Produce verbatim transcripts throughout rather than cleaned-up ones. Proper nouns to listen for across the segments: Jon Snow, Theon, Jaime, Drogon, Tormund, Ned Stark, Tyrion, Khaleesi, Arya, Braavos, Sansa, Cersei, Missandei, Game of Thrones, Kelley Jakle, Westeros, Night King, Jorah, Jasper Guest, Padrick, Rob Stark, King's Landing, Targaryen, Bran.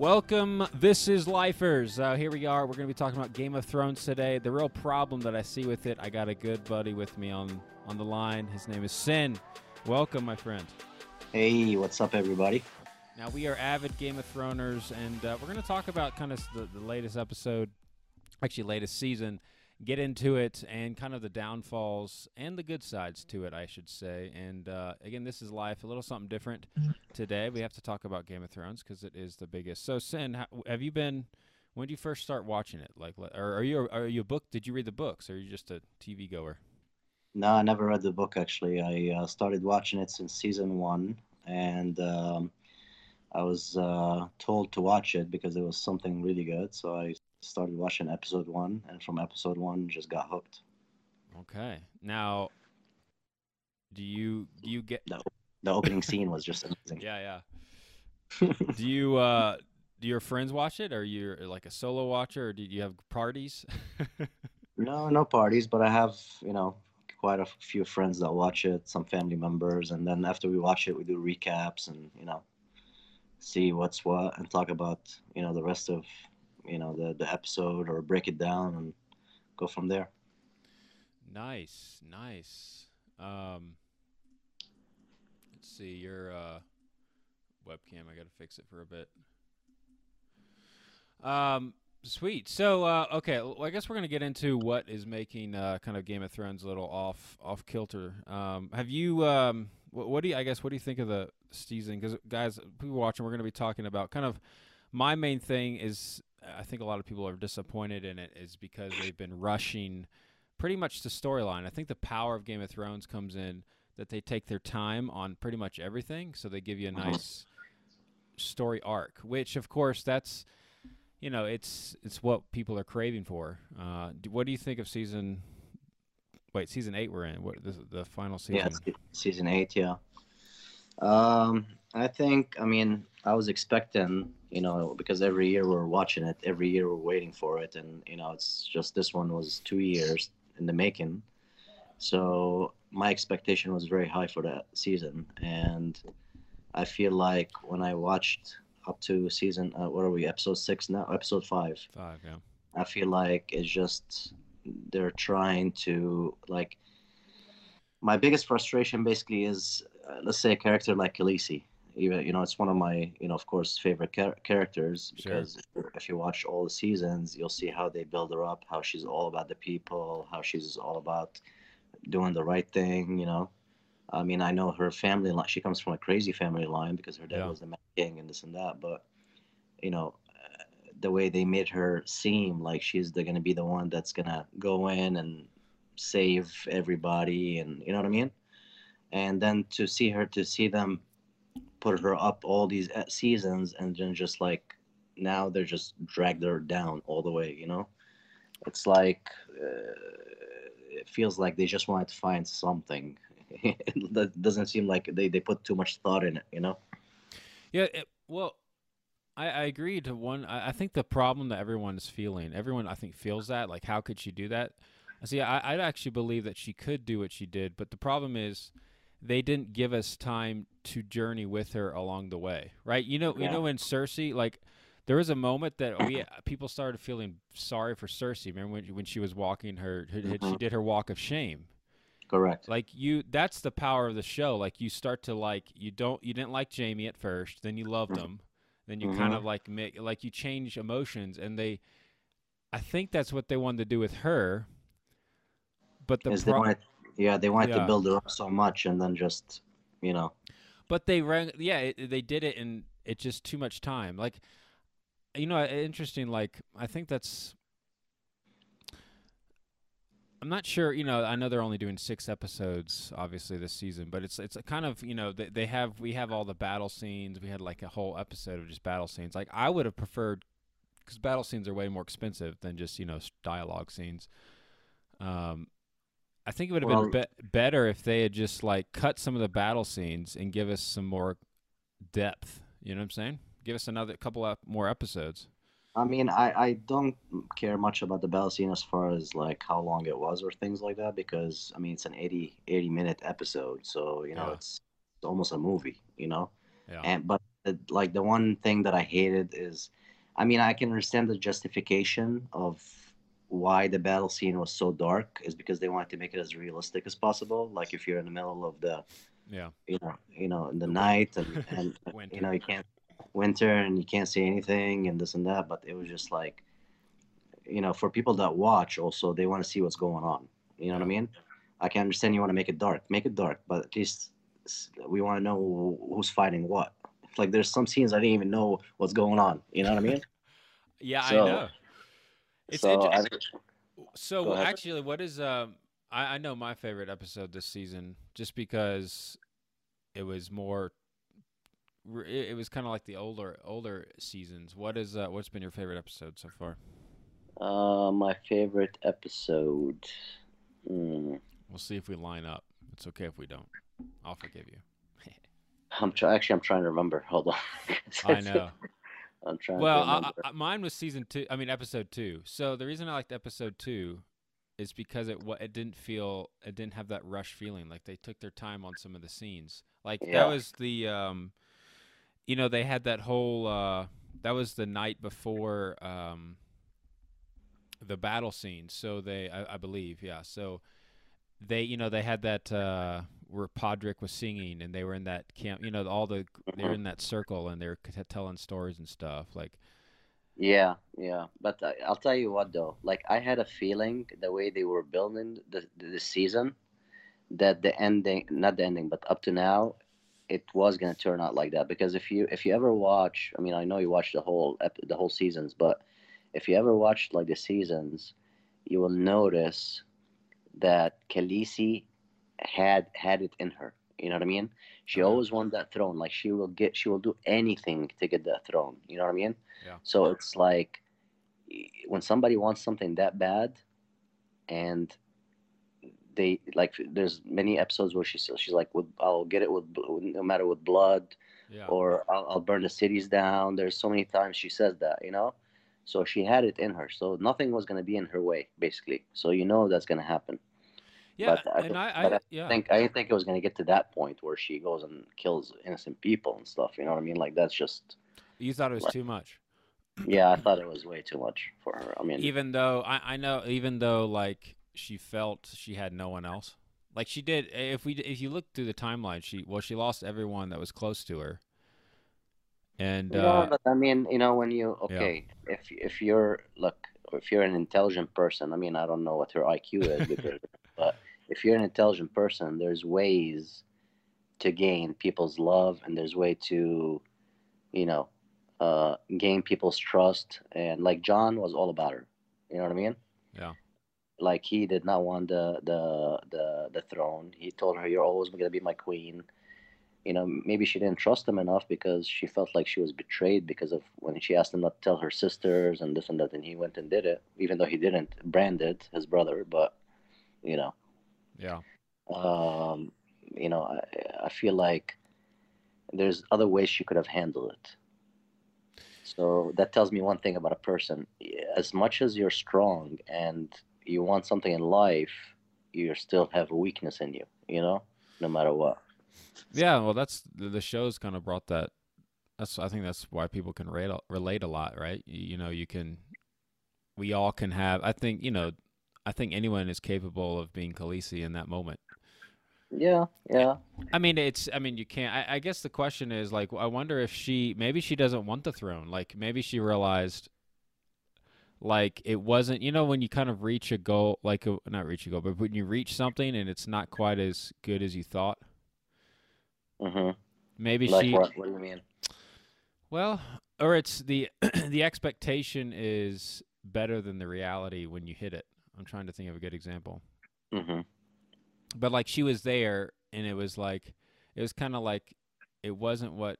Welcome, this is Lifers. Uh, here we are. We're going to be talking about Game of Thrones today. The real problem that I see with it, I got a good buddy with me on, on the line. His name is Sin. Welcome, my friend. Hey, what's up, everybody? Now, we are avid Game of Throners, and uh, we're going to talk about kind of the, the latest episode, actually latest season, get into it, and kind of the downfalls and the good sides to it, I should say. And, uh, again, this is life, a little something different today. We have to talk about Game of Thrones because it is the biggest. So, Sin, how, have you been – when did you first start watching it? Like, or are you are you a book – did you read the books, or are you just a T V goer? No, I never read the book, actually. I uh, started watching it since season one, and um, – I was uh, told to watch it because it was something really good, so I started watching episode one, and from episode one, just got hooked. Okay. Now, do you do you get the, the opening scene was just amazing. Yeah, yeah. Do you uh, do your friends watch it, or you're like a solo watcher, or do you have parties? No, no parties, but I have you know quite a few friends that watch it, some family members, and then after we watch it, we do recaps and you know. see what's what and talk about you know the rest of you know the the episode or break it down and go from there. Nice, nice. Um, let's see your uh, webcam. I gotta fix it for a bit. Um, sweet. So uh, okay, well, I guess we're gonna get into what is making uh, kind of Game of Thrones a little off off kilter. Um, have you? Um, what, what do you? I guess what do you think of the season, because guys, people watching, we're going to be talking about kind of my main thing is I think a lot of people are disappointed in it is because they've been rushing pretty much the storyline. I think the power of Game of Thrones comes in that they take their time on pretty much everything, so they give you a nice story arc, which of course that's you know it's it's what people are craving for. Uh, do, what do you think of season? Wait, season eight we're in. What this, the final season? Yeah, season eight. Yeah. Um, I think, I mean, I was expecting, you know, because every year we're watching it, every year we're waiting for it. And, you know, it's just, this one was two years in the making. So my expectation was very high for that season. And I feel like when I watched up to season, uh, what are we, episode six now? Episode five. Five, yeah. I feel like it's just, they're trying to, like, my biggest frustration basically is, let's say a character like Khaleesi, even you know it's one of my you know of course favorite char characters because sure. If you watch all the seasons, you'll see how they build her up, how she's all about the people, how she's all about doing the right thing. You know, I mean, I know her family line. She comes from a crazy family line because her dad yeah. was the Night King and this and that. But you know, uh, the way they made her seem like she's going to be the one that's going to go in and save everybody, and you know what I mean. And then to see her, to see them put her up all these seasons, and then just like now they're just dragged her down all the way, you know? It's like, uh, it feels like they just wanted to find something. That doesn't seem like they, they put too much thought in it, you know? Yeah, it, well, I, I agree to one. I, I think the problem that everyone is feeling, everyone I think feels that, like how could she do that? See, I, I actually believe that she could do what she did, but the problem is, they didn't give us time to journey with her along the way, right? You know, yeah. you know, in Cersei, like there was a moment that we people started feeling sorry for Cersei. Remember when when she was walking her, her mm-hmm. she did her walk of shame. Correct. Like you, that's the power of the show. Like you start to like you don't you didn't like Jaime at first, then you loved mm-hmm. him, then you mm-hmm. kind of like make like you change emotions, and they, I think that's what they wanted to do with her. But the problem. Yeah, they wanted yeah. to build her up so much, and then just, you know. But they ran, yeah, it, they did it, and it's just too much time. Like, you know, interesting. Like, I think that's. I'm not sure. You know, I know they're only doing six episodes, obviously, this season, but it's it's a kind of you know they they have we have all the battle scenes. We had like a whole episode of just battle scenes. Like, I would have preferred because battle scenes are way more expensive than just you know dialogue scenes. Um. I think it would have well, been be better if they had just like cut some of the battle scenes and give us some more depth. You know what I'm saying? Give us another couple of more episodes. I mean, I, I don't care much about the battle scene as far as like how long it was or things like that, because I mean, it's an eighty minute episode. So, you know, yeah. it's, it's almost a movie, you know, yeah. and, but the, like the one thing that I hated is, I mean, I can understand the justification of why the battle scene was so dark is because they wanted to make it as realistic as possible. Like if you're in the middle of the, yeah, you know, you know, in the night and, and you know, you can't winter and you can't see anything and this and that. But it was just like, you know, for people that watch also, they want to see what's going on. You know what I mean? I can understand you want to make it dark, make it dark, but at least we want to know who's fighting what. Like there's some scenes I didn't even know what's going on. You know what I mean? Yeah, so, I know. It's so interesting. I, so actually, what is um? I, I know my favorite episode this season, just because it was more. It, it was kind of like the older older seasons. What is uh? What's been your favorite episode so far? Uh, my favorite episode. Mm. We'll see if we line up. It's okay if we don't. I'll forgive you. I'm try actually I'm trying to remember. Hold on. I know. I'm trying well, to remember. I, I, mine was season two. I mean, episode two. So the reason I liked episode two is because it it didn't feel it didn't have that rush feeling. Like they took their time on some of the scenes. Like yeah. that was the, um, you know, they had that whole. Uh, that was the night before um, the battle scene. So they, I, I believe, yeah. So they, you know, they had that. Uh, where Padrick was singing and they were in that camp, you know, all the, they were in that circle and they're telling stories and stuff like, yeah, yeah. But I, I'll tell you what though, like I had a feeling the way they were building the, the season that the ending, not the ending, but up to now, it was going to turn out like that. Because if you, if you ever watch, I mean, I know you watch the whole, the whole seasons, but if you ever watched like the seasons, you will notice that Khaleesi had had it in her, you know what I mean? She always wanted that throne. Like she will get, she will do anything to get that throne. You know what I mean? Yeah. So it's like when somebody wants something that bad, and they like, there's many episodes where she she's like, with, "I'll get it with no matter with blood, yeah. or I'll, I'll burn the cities down." There's so many times she says that, you know. So she had it in her. So nothing was gonna be in her way, basically. So you know that's gonna happen. Yeah, but I, and I, I, but I yeah. think I didn't think it was going to get to that point where she goes and kills innocent people and stuff. You know what I mean? Like that's just. You thought it was like, too much. Yeah, I thought it was way too much for her. I mean, even though I, I know, even though like she felt she had no one else, like she did. If we, if you look through the timeline, she well, she lost everyone that was close to her. And no, uh, but I mean, you know, when you okay, yeah. if if you're look, if you're an intelligent person, I mean, I don't know what her I Q is, because, but. If you're an intelligent person, there's ways to gain people's love, and there's way to, you know, uh, gain people's trust. And like Jon was all about her, you know what I mean? Yeah. Like he did not want the the the, the throne. He told her, "You're always gonna be my queen." You know, maybe she didn't trust him enough because she felt like she was betrayed because of when she asked him not to tell her sisters and this and that, and he went and did it, even though he didn't. Bran did, his brother, but you know. Yeah. Um, you know, I, I feel like there's other ways she could have handled it. So that tells me one thing about a person. As much as you're strong and you want something in life, you still have a weakness in you, you know, no matter what. Yeah, well, that's the show's kind of brought that. That's I think that's why people can relate, relate a lot, right? You, you know, you can, we all can have, I think, you know, I think anyone is capable of being Khaleesi in that moment. Yeah, yeah. I mean, it's. I mean, you can't. I, I guess the question is, like, I wonder if she. Maybe she doesn't want the throne. Like, maybe she realized, like, it wasn't. You know, when you kind of reach a goal, like, a, not reach a goal, but when you reach something and it's not quite as good as you thought. Mm-hmm. Maybe like she. What, what do you mean? Well, or it's the the expectation is better than the reality when you hit it. I'm trying to think of a good example. Mm-hmm. But like she was there and it was like, it was kind of like, it wasn't what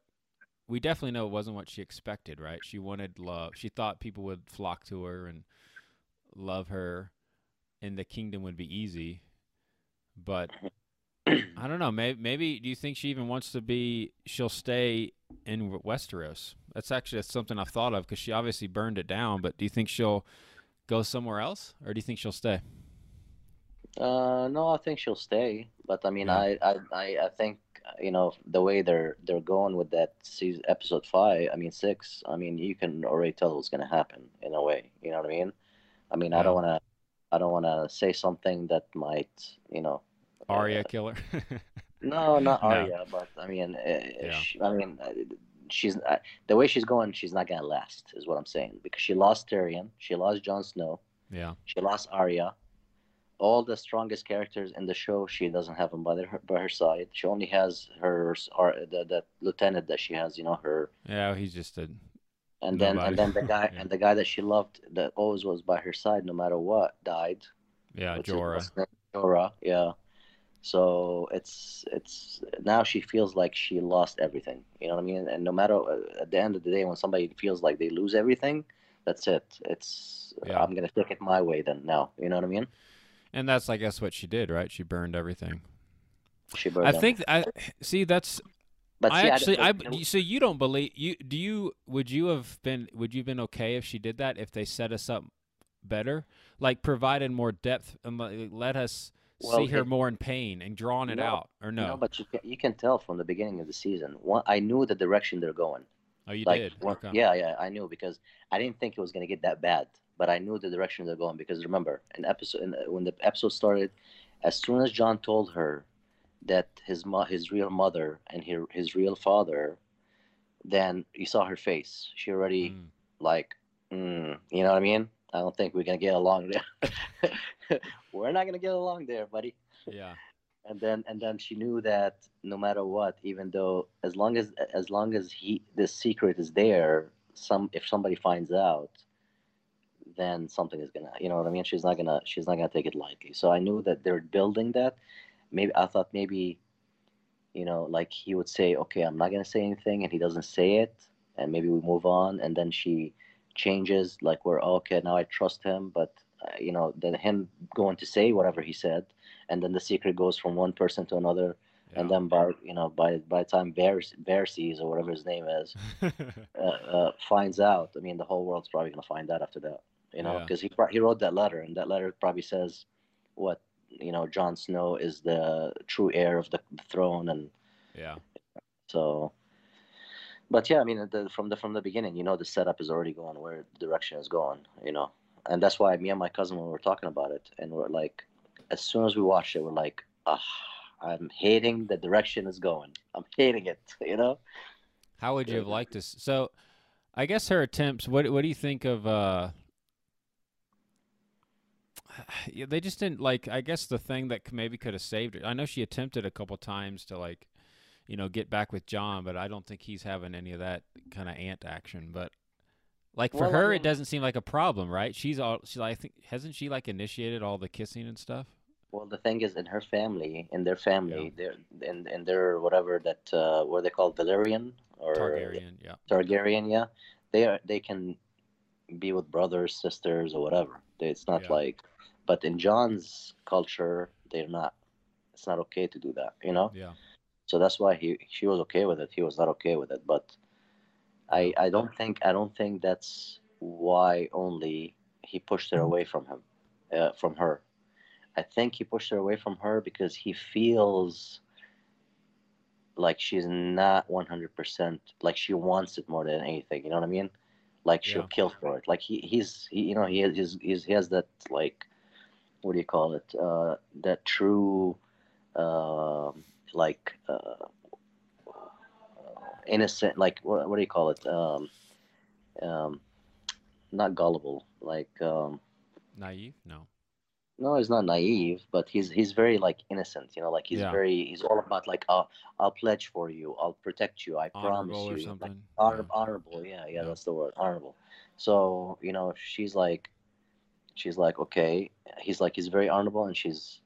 we definitely know. It wasn't what she expected, right? She wanted love. She thought people would flock to her and love her and the kingdom would be easy. But I don't know. Maybe, maybe do you think she even wants to be, she'll stay in Westeros? That's actually that's something I've thought of because she obviously burned it down, but do you think she'll go somewhere else, or do you think she'll stay? Uh, no, I think she'll stay. But I mean, yeah. I, I, I, I think you know the way they're they're going with that season, episode five. I mean six. I mean, you can already tell what's gonna happen in a way. You know what I mean? I mean, yeah. I don't wanna, I don't wanna say something that might, you know. Arya uh, killer. No, not Arya. No. But I mean, yeah. she, I mean, she's uh, the way she's going. She's not gonna last, is what I'm saying. Because she lost Tyrion. She lost Jon Snow. Yeah. She lost Arya. All the strongest characters in the show, she doesn't have them by, the, her, by her side. She only has her, or the, the lieutenant that she has, you know, her. Yeah, he's just a. And then, nobody. and then the guy, yeah. and the guy that she loved, that always was by her side, no matter what, died. Yeah, Jorah. Jorah, yeah. So it's it's now she feels like she lost everything. You know what I mean? And no matter, at the end of the day, when somebody feels like they lose everything, that's it. It's yeah. I'm gonna take it my way then now. You know what I mean? And that's, I guess, what she did, right? She burned everything. She burned. I think I see. That's. But I see, actually, I, I so you don't believe you? Do you? Would you have been? Would you have been okay if she did that? If they set us up better, like provided more depth, and let us well, see her it, more in pain and drawn it no, out, or no? No, but you can, you can tell from the beginning of the season. One, I knew the direction they're going. Oh, you like, did? One, okay. Yeah, yeah, I knew because I didn't think it was gonna get that bad. But I knew the direction they're going because remember, an episode in, when the episode started, as soon as Jon told her that his mo his real mother and her, his real father, then you saw her face. She already mm. like, mm, you know what I mean? I don't think we're gonna get along there. We're not gonna get along there, buddy. Yeah. And then and then she knew that no matter what, even though as long as as long as he this secret is there, some if somebody finds out. Then something is gonna, you know what I mean? She's not gonna, she's not gonna take it lightly. So I knew that they're building that. Maybe I thought maybe, you know, like he would say, okay, I'm not gonna say anything, and he doesn't say it, and maybe we move on, and then she changes, like we're oh, okay now I trust him, but uh, you know, then him going to say whatever he said, and then the secret goes from one person to another. Yeah. And then by you know by by the time Varys or whatever his name is uh, uh, finds out, I mean the whole world's probably gonna find out after that. You know, because yeah. he he wrote that letter, and that letter probably says, "What you know, Jon Snow is the true heir of the throne," and yeah. So, but yeah, I mean, the, from the from the beginning, you know, the setup is already going where the direction is going. You know, and that's why me and my cousin when we were talking about it, and we're like, as soon as we watched it, we're like, ah, I'm hating the direction is going. I'm hating it. You know. How would you have liked this? So, I guess her attempts. What what do you think of? Uh... Yeah, they just didn't like. I guess the thing that maybe could have saved her. I know she attempted a couple times to like, you know, get back with Jon, but I don't think he's having any of that kind of ant action. But like for well, her, I mean, it doesn't seem like a problem, right? She's all. She I think hasn't she like initiated all the kissing and stuff? Well, the thing is, in her family, in their family, yeah. they're in in their whatever that uh, what are they called, Valyrian or Targaryen, yeah, Targaryen, yeah. They are. They can be with brothers, sisters, or whatever. It's not yeah. like. But in Jon's culture, they're not. It's not okay to do that, you know. Yeah. So that's why he, she was okay with it. He was not okay with it. But I, I don't think, I don't think that's why only he pushed her away from him, uh, from her. I think he pushed her away from her because he feels like she's not one hundred percent. Like she wants it more than anything. You know what I mean? Like she'll yeah. kill for it. Like he, he's, he, you know, he has, he's, he's, he has that like. What do you call it? Uh, that true, uh, like uh, innocent. Like what? What do you call it? Um, um, not gullible. Like um, naive? No. No, he's not naive, but he's he's very like innocent. You know, like he's yeah. very he's all about like I'll I'll pledge for you, I'll protect you, I honorable promise or you. Something. Like, honor, yeah. Honorable. Yeah, yeah, yeah, that's the word. Honorable. So you know, she's like. She's like, okay. He's like, he's very honorable, and she's,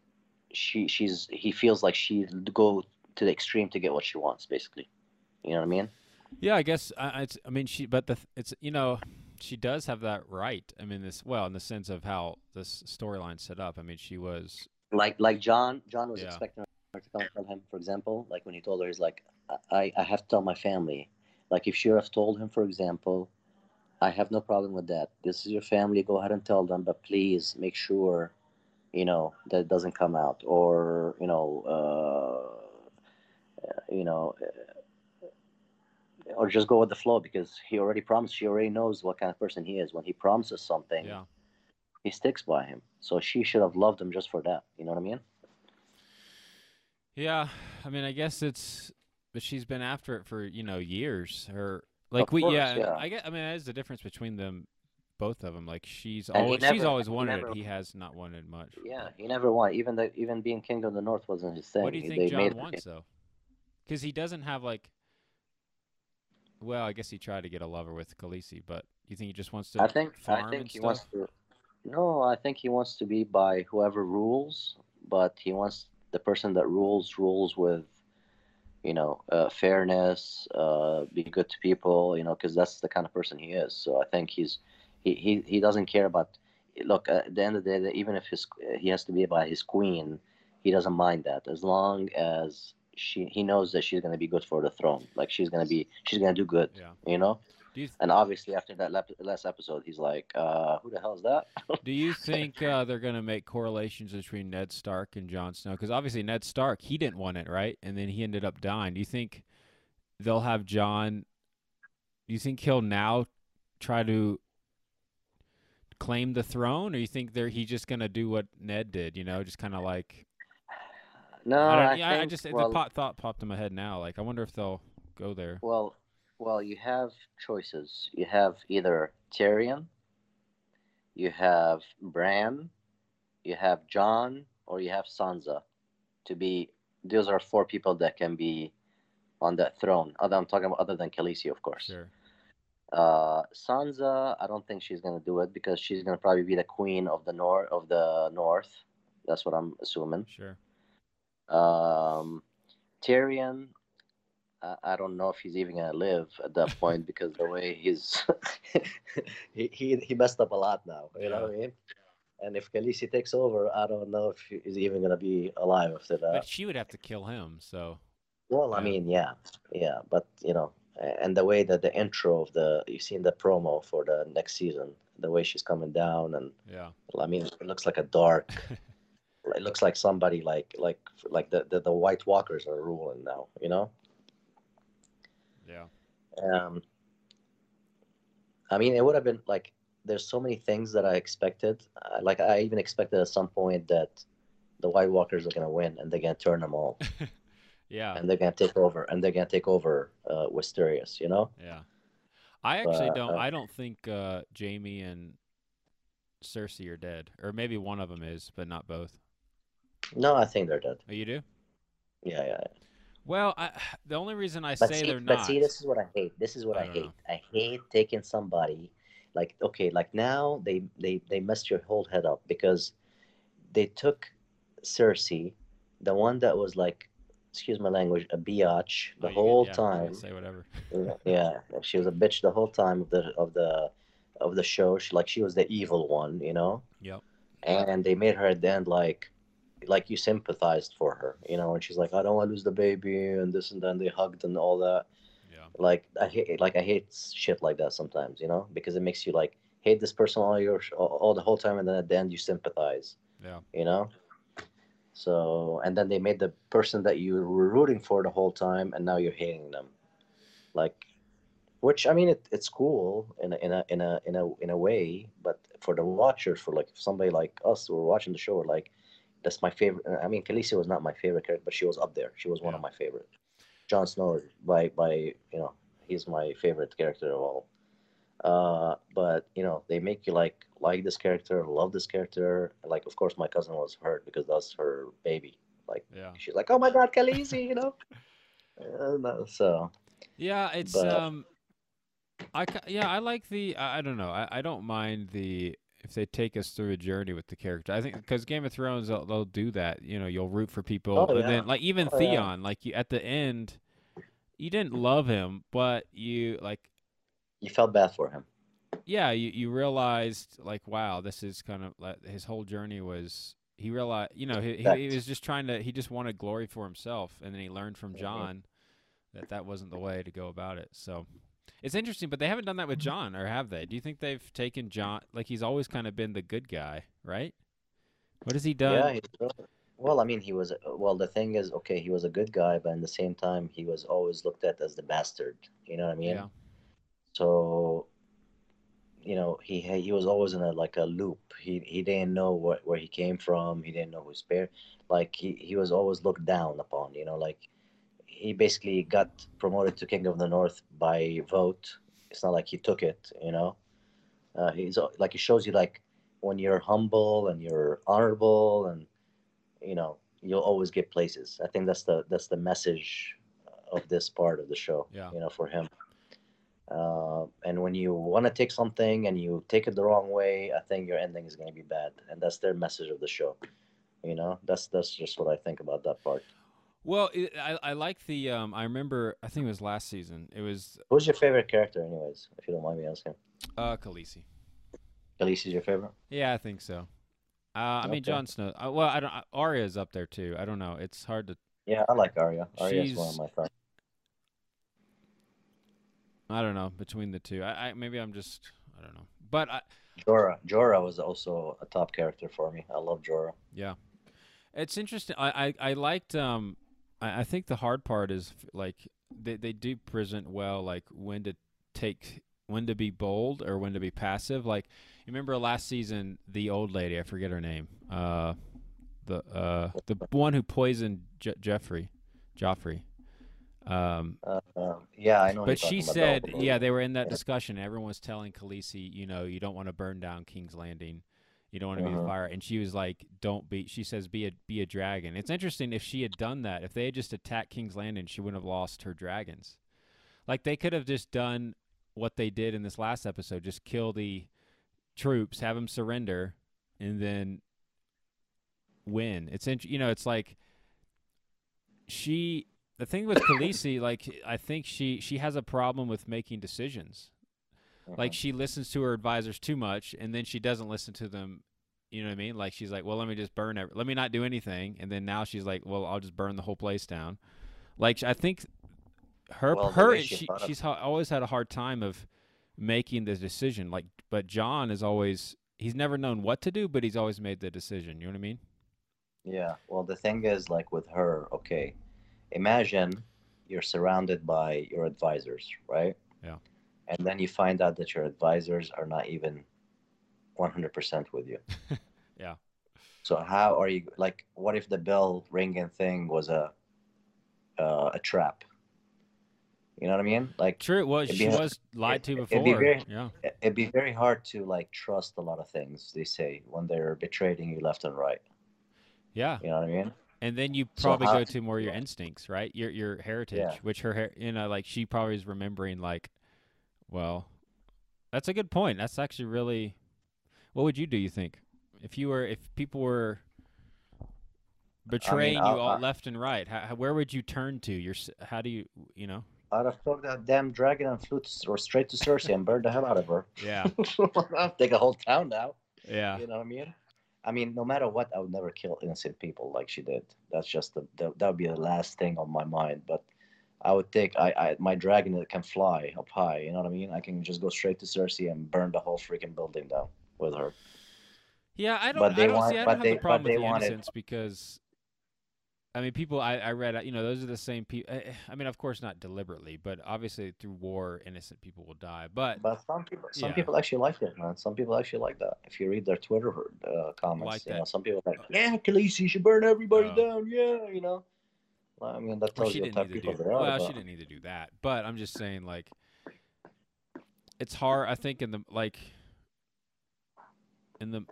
she, she's. He feels like she go to the extreme to get what she wants, basically. You know what I mean? Yeah, I guess. I, it's, I mean, she. But the, it's you know, she does have that right. I mean, this well, in the sense of how this storyline set up. I mean, she was like, like Jon. Jon was yeah. expecting her to come tell him, for example. Like when he told her, he's like, I, I have to tell my family. Like if she would have told him, for example. I have no problem with that. This is your family. Go ahead and tell them, but please make sure you know, that doesn't come out, or, you know, uh, you know, or just go with the flow, because he already promised, she already knows what kind of person he is. When he promises something, yeah. he sticks by him. So she should have loved him just for that. You know what I mean? Yeah. I mean, I guess it's, but she's been after it for, you know, years. Her, like, of we, course, yeah, yeah. I guess, I mean, that is the difference between them. Both of them, like she's and always never, she's always wanted he, never, it. He has not wanted much. Yeah, he never wanted. Even the even being Kingdom of the North wasn't his thing. What do you think they Jon made wants though? Because he doesn't have like. Well, I guess he tried to get a lover with Khaleesi, but you think he just wants to? I think farm I think he stuff? wants to. No, I think he wants to be by whoever rules, but he wants the person that rules rules with, you know, uh, fairness, uh, be good to people, you know, because that's the kind of person he is. So I think he's. He, he he doesn't care about. Look, at the end of the day, even if his he has to be by his queen, he doesn't mind that, as long as she he knows that she's gonna be good for the throne. Like she's gonna be, she's gonna do good. Yeah. You know. Do you th- and obviously, after that lap- last episode, he's like, uh, "Who the hell is that?" Do you think uh, they're gonna make correlations between Ned Stark and Jon Snow? Because obviously, Ned Stark, he didn't want it, right? And then he ended up dying. Do you think they'll have Jon? Do you think he'll now try to claim the throne, or you think they're he's just gonna do what Ned did, you know, just kind of like no I, I, think, I just well, the thought popped in my head now, like I wonder if they'll go there. Well well you have choices. You have either Tyrion, you have Bran, you have Jon, or you have Sansa. To be those are four people that can be on that throne, other I'm talking about other than Khaleesi, of course. Sure. Uh, Sansa, I don't think she's gonna do it, because she's gonna probably be the queen of the north of the north. That's what I'm assuming. Sure. Um, Tyrion, I, I don't know if he's even gonna live at that point, because the way he's he, he he messed up a lot now. You yeah. know what I mean? And if Khaleesi takes over, I don't know if he's even gonna be alive after that. But she would have to kill him. So. Well, yeah. I mean, yeah, yeah, but you know. And the way that the intro of the you've seen the promo for the next season, the way she's coming down, and yeah, I mean it looks like a dark. It looks like somebody like like like the, the the White Walkers are ruling now, you know. Yeah. Um. I mean, it would have been like there's so many things that I expected. Uh, like I even expected at some point that the White Walkers are gonna win and they're gonna turn them all. Yeah, and they're gonna take over, and they're gonna take over uh, Westeros, you know. Yeah, I actually but, don't. Uh, I don't think uh, Jaime and Cersei are dead, or maybe one of them is, but not both. No, I think they're dead. Oh, you do? Yeah, yeah. yeah. Well, I, the only reason I but say see, they're but not. But see, this is what I hate. This is what I, I hate. Know. I hate taking somebody like okay, like now they they they messed your whole head up, because they took Cersei, the one that was like. Excuse my language, a biatch the oh, whole yeah, time. Say whatever. Yeah, she was a bitch the whole time of the of the of the show. She, like she was the evil one, you know. Yep. And they made her at the end like, like you sympathized for her, you know. And she's like, I don't want to lose the baby, and this and that. And they hugged and all that. Yeah. Like I hate, like I hate shit like that sometimes, you know, because it makes you like hate this person all your all the whole time, and then at the end you sympathize. Yeah. You know. So, and then they made the person that you were rooting for the whole time, and now you're hating them, like, which I mean, it, it's cool in a, in a in a in a in a way, but for the watchers, for like if somebody like us who were watching the show, like, that's my favorite. I mean, Khaleesi was not my favorite character, but she was up there. She was yeah. one of my favorite. Jon Snow, by by you know, he's my favorite character of all. Uh, but you know, they make you like like this character, love this character. Like, of course, my cousin was hurt because that's her baby. Like, yeah. she's like, "Oh my God, Khaleesi," you know. And so. Yeah, it's but, um. I yeah, I like the. I, I don't know. I, I don't mind the if they take us through a journey with the character. I think because Game of Thrones, they'll, they'll do that. You know, you'll root for people, oh, and yeah. then like even oh, Theon, yeah. like you at the end, you didn't love him, but you like. You felt bad for him. Yeah, you, you realized, like, wow, this is kind of like his whole journey was, he realized, you know, he, he, he was just trying to, he just wanted glory for himself. And then he learned from Jon that that wasn't the way to go about it. So it's interesting, but they haven't done that with Jon, or have they? Do you think they've taken Jon, like, he's always kind of been the good guy, right? What has he done? Yeah, he's really, well, I mean, he was, well, the thing is, okay, he was a good guy, but at the same time, he was always looked at as the bastard. You know what I mean? Yeah. So, you know, he he was always in a, like a loop. He he didn't know what, where he came from. He didn't know who his parents. Like, he, he was always looked down upon, you know, like, he basically got promoted to King of the North by vote. It's not like he took it, you know. Uh, he's like, it shows you, like, when you're humble and you're honorable and, you know, you'll always get places. I think that's the that's the message of this part of the show, yeah. you know, for him. Uh, and when you want to take something and you take it the wrong way, I think your ending is going to be bad. And that's their message of the show. You know, that's that's just what I think about that part. Well, it, I I like the um. I remember I think it was last season. It was. Who's your favorite character, anyways? If you don't mind me asking. Uh, Khaleesi. Khaleesi's your favorite. Yeah, I think so. Uh, I okay. mean, Jon Snow. Uh, well, I don't. Arya is up there too. I don't know. It's hard to. Yeah, I like Arya. Arya's one of my favorites. I don't know between the two. I, I maybe I'm just I don't know. But I. Jorah. Jorah was also a top character for me. I love Jorah. Yeah, it's interesting. I I, I liked um. I think the hard part is like they they do present well, like when to take, when to be bold or when to be passive. Like you remember last season, the old lady, I forget her name, uh, the uh, the one who poisoned Je Jeffrey, Joffrey. Um, uh, uh, yeah, I know. But she said, yeah, they were in that discussion. Everyone was telling Khaleesi, you know, you don't want to burn down King's Landing. You don't want to be a fire. And she was like, don't be, she says, be a, be a dragon. It's interesting if she had done that, if they had just attacked King's Landing, she wouldn't have lost her dragons. Like they could have just done what they did in this last episode, just kill the troops, have them surrender and then win. It's, you know, it's like she, the thing with Khaleesi, like I think she, she has a problem with making decisions. Like she listens to her advisors too much and then she doesn't listen to them. You know what I mean? Like she's like, well, let me just burn it. Let me not do anything. And then now she's like, well, I'll just burn the whole place down. Like I think her, well, her, she, she's ha always had a hard time of making the decision. Like, but John is always, he's never known what to do, but he's always made the decision. You know what I mean? Yeah. Well, the thing is like with her, okay, imagine you're surrounded by your advisors, right? Yeah. And then you find out that your advisors are not even one hundred percent with you. Yeah. So how are you, like, what if the bell ringing thing was a uh, a trap? You know what I mean? Like, true. Well, she was lied to before. It'd be very, yeah. It'd be very hard to, like, trust a lot of things, they say, when they're betraying you left and right. Yeah. You know what I mean? And then you probably so how, go to more your instincts, right? Your your heritage, yeah. which her, you know, like, she probably is remembering, like, well, that's a good point. That's actually really. What would you do? You think if you were, if people were betraying I mean, you all I, left and right, how, where would you turn to? Your, how do you, you know? I'd have took that damn dragon and flew to, or straight to Cersei and burned the hell out of her. Yeah, I'll take a whole town now. Yeah, you know what I mean? I mean, no matter what, I would never kill innocent people like she did. That's just the, the that would be the last thing on my mind, but. I would think I, I my dragon that can fly up high. You know what I mean? I can just go straight to Cersei and burn the whole freaking building down with her. Yeah, I don't. But they I don't, want, see, I don't have they, the problem with the innocence because, I mean, people I, I read. You know, those are the same people. I mean, of course, not deliberately, but obviously through war, innocent people will die. But but some people, some yeah. people actually like that, man. Some people actually like that. If you read their Twitter uh, comments, like you that. know, some people are like, yeah, Khaleesi should burn everybody oh. down. Yeah, you know. I mean, that tells well, she you didn't need to do that. Well, about. she didn't need to do that. But I'm just saying, like, it's hard. I think in the like, in the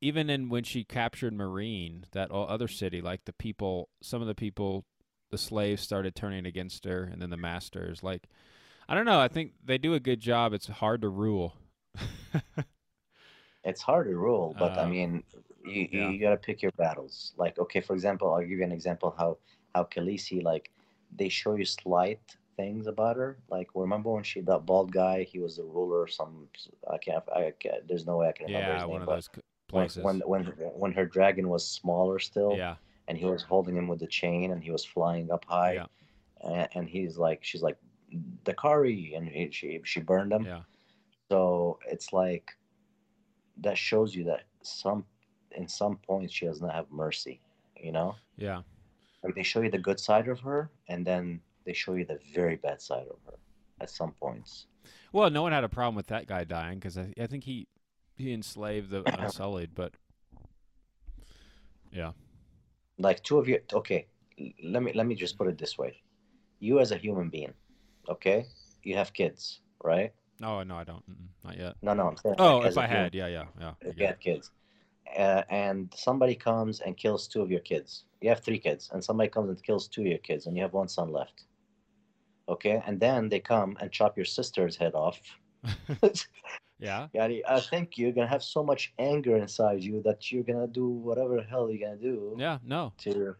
even in when she captured Meereen, that all other city, like the people, some of the people, the slaves started turning against her, and then the masters. Like, I don't know. I think they do a good job. It's hard to rule. It's hard to rule, but um, I mean, you yeah. you gotta pick your battles. Like, okay, for example, I'll give you an example how. How Khaleesi, like, they show you slight things about her. Like, remember when she, that bald guy, he was the ruler of some, I can't, I can't, there's no way I can remember yeah, his name. Yeah, one of those places. When, when, when her dragon was smaller still, yeah. and he was holding him with the chain, and he was flying up high, yeah. and, and he's like, she's like, Dakari, and he, she, she burned him. Yeah. So, it's like, that shows you that some in some points she does not have mercy, you know? Yeah. Like they show you the good side of her, and then they show you the very bad side of her at some points. Well, no one had a problem with that guy dying because I, I think he he enslaved the Unsullied, but yeah. Like two of you, okay. Let me let me just put it this way: you as a human being, okay, you have kids, right? No, no, I don't. Not yet. No, no. I'm saying, oh, like, if I had, human, yeah, yeah, yeah. If you had kids, uh, and somebody comes and kills two of your kids. You have three kids, and somebody comes and kills two of your kids, and you have one son left. Okay, and then they come and chop your sister's head off. Yeah. I think you're going to have so much anger inside you that you're going to do whatever the hell you're going to do. Yeah, no. To,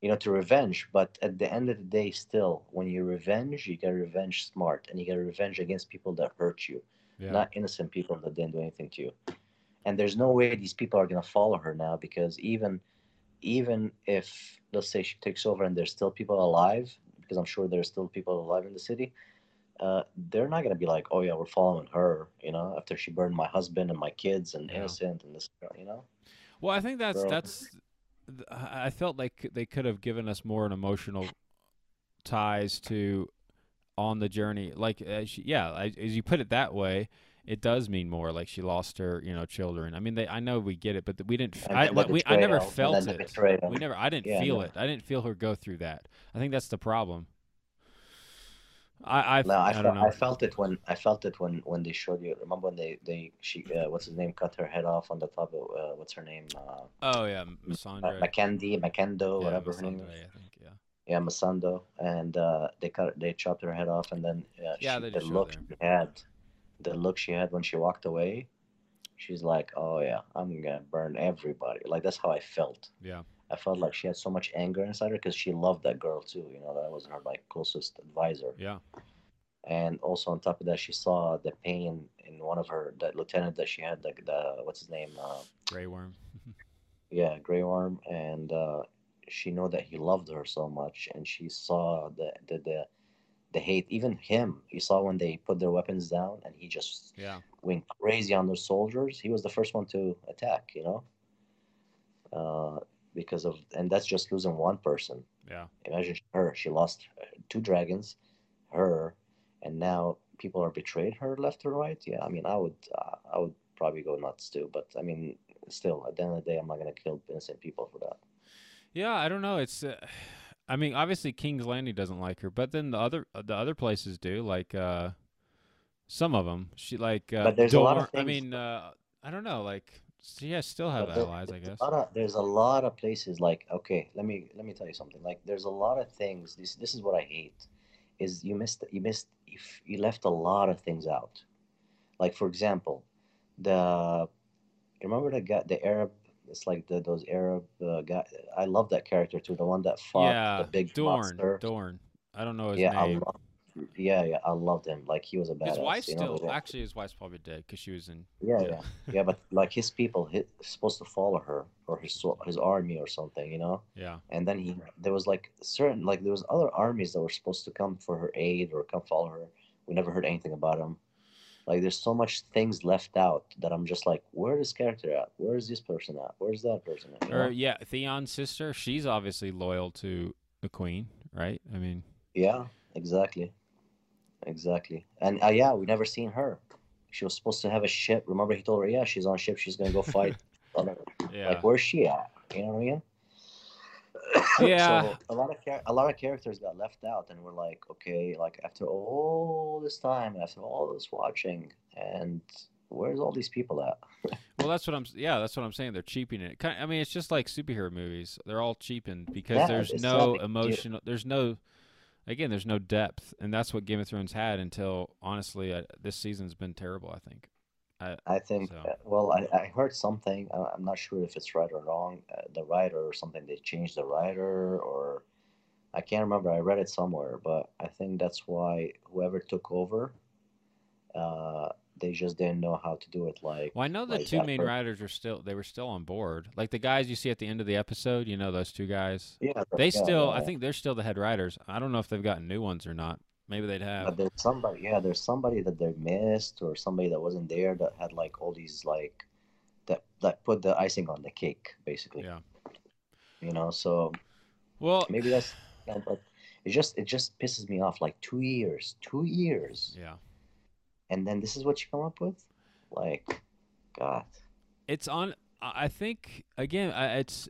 you know, to revenge. But at the end of the day, still, when you revenge, you got to revenge smart. And you got to revenge against people that hurt you. Yeah. Not innocent people that didn't do anything to you. And there's no way these people are going to follow her now, because even, even if, let's say, she takes over and there's still people alive, because I'm sure there's still people alive in the city, uh, they're not going to be like, oh, yeah, we're following her, you know, after she burned my husband and my kids and yeah. innocent and this, you know. Well, I think that's so, – that's. I felt like they could have given us more an emotional ties to on the journey. Like, uh, she, yeah, I, as you put it that way, it does mean more. Like she lost her, you know, children. I mean, they, I know we get it, but we didn't – I, we, I never felt it. We never – I didn't yeah, feel no. it. I didn't feel her go through that. I think that's the problem. I I, no, I, I don't felt, know. I felt it when I felt it when, when they showed you. Remember when they they she uh, what's his name cut her head off on the top of uh, what's her name? Uh, oh yeah, Missandei. Uh, Mackenzie, Macendo, yeah, whatever Missandei, her name is. I think, yeah. Yeah, Missandei, and uh, they cut they chopped her head off, and then uh, yeah, she, the look she had, the look she had when she walked away, she's like, oh yeah, I'm gonna burn everybody. Like that's how I felt. Yeah. I felt like she had so much anger inside her because she loved that girl too. You know, that was her like closest advisor. Yeah. And also on top of that, she saw the pain in one of her that lieutenant that she had, like the what's his name? Uh, Grey Worm. Yeah, Grey Worm, and uh, she knew that he loved her so much, and she saw the the the, the hate. Even him, you saw when they put their weapons down, and he just yeah. went crazy on those soldiers. He was the first one to attack. You know. Uh. Because of, and that's just losing one person. Yeah. Imagine her. She lost two dragons, her, and now people are betrayed her left and right. Yeah. I mean, I would, uh, I would probably go nuts too. But I mean, still, at the end of the day, I'm not gonna kill innocent people for that. Yeah, I don't know. It's, uh, I mean, obviously King's Landing doesn't like her, but then the other, the other places do. Like, uh, some of them, she like. Uh, but there's a lot of things. I mean, uh, I don't know, like. So yeah, still have there, allies, I guess. A of, there's a lot of places like, okay, let me let me tell you something. Like, there's a lot of things. This this is what I hate, is you missed you missed if you left a lot of things out. Like for example, the remember the guy, the Arab. It's like the those Arab uh, guy. I love that character too. The one that fought yeah, the big Dorne, monster. Dorne. I don't know his yeah, name. I love, Yeah, yeah, I loved him. Like he was a badass. His wife you know, still, actually, his wife's probably dead because she was in. Yeah, yeah, yeah. yeah but like his people, his, supposed to follow her or his his army or something, you know. Yeah. And then he, there was like certain, like there was other armies that were supposed to come for her aid or come follow her. We never heard anything about him. Like there's so much things left out that I'm just like, where is character at? Where is this person at? Where's that person at? You or know? Yeah, Theon's sister. She's obviously loyal to the queen, right? I mean. Yeah. Exactly. Exactly. And uh, yeah, we never seen her. She was supposed to have a ship. Remember he told her, yeah, she's on a ship. She's going to go fight. yeah. Like, where's she at? You know what I mean? Yeah. So a lot, of a lot of characters got left out, and we're like, okay, like after all this time, after all this watching, and where's all these people at? Well, that's what I'm – yeah, that's what I'm saying. They're cheaping it. I mean, it's just like superhero movies. They're all cheapened because yeah, there's no emotional – there's no – Again, there's no depth, and that's what Game of Thrones had until, honestly, I, this season's been terrible, I think. I, I think, so. uh, well, I, I heard something. I, I'm not sure if it's right or wrong. Uh, the writer or something, they changed the writer or I can't remember. I read it somewhere, but I think that's why whoever took over, uh, they just didn't know how to do it. Like, well, I know the like two main part. writers are still, they were still on board. Like the guys you see at the end of the episode, you know, those two guys, yeah, they yeah, still, yeah. I think they're still the head writers. I don't know if they've gotten new ones or not. Maybe they'd have. But there's somebody, yeah, there's somebody that they missed or somebody that wasn't there that had like all these like that that put the icing on the cake, basically. Yeah. You know, so well, maybe that's. But it just it just pisses me off. Like two years, two years. Yeah. And then this is what you come up with, like, God. It's on. I think again, it's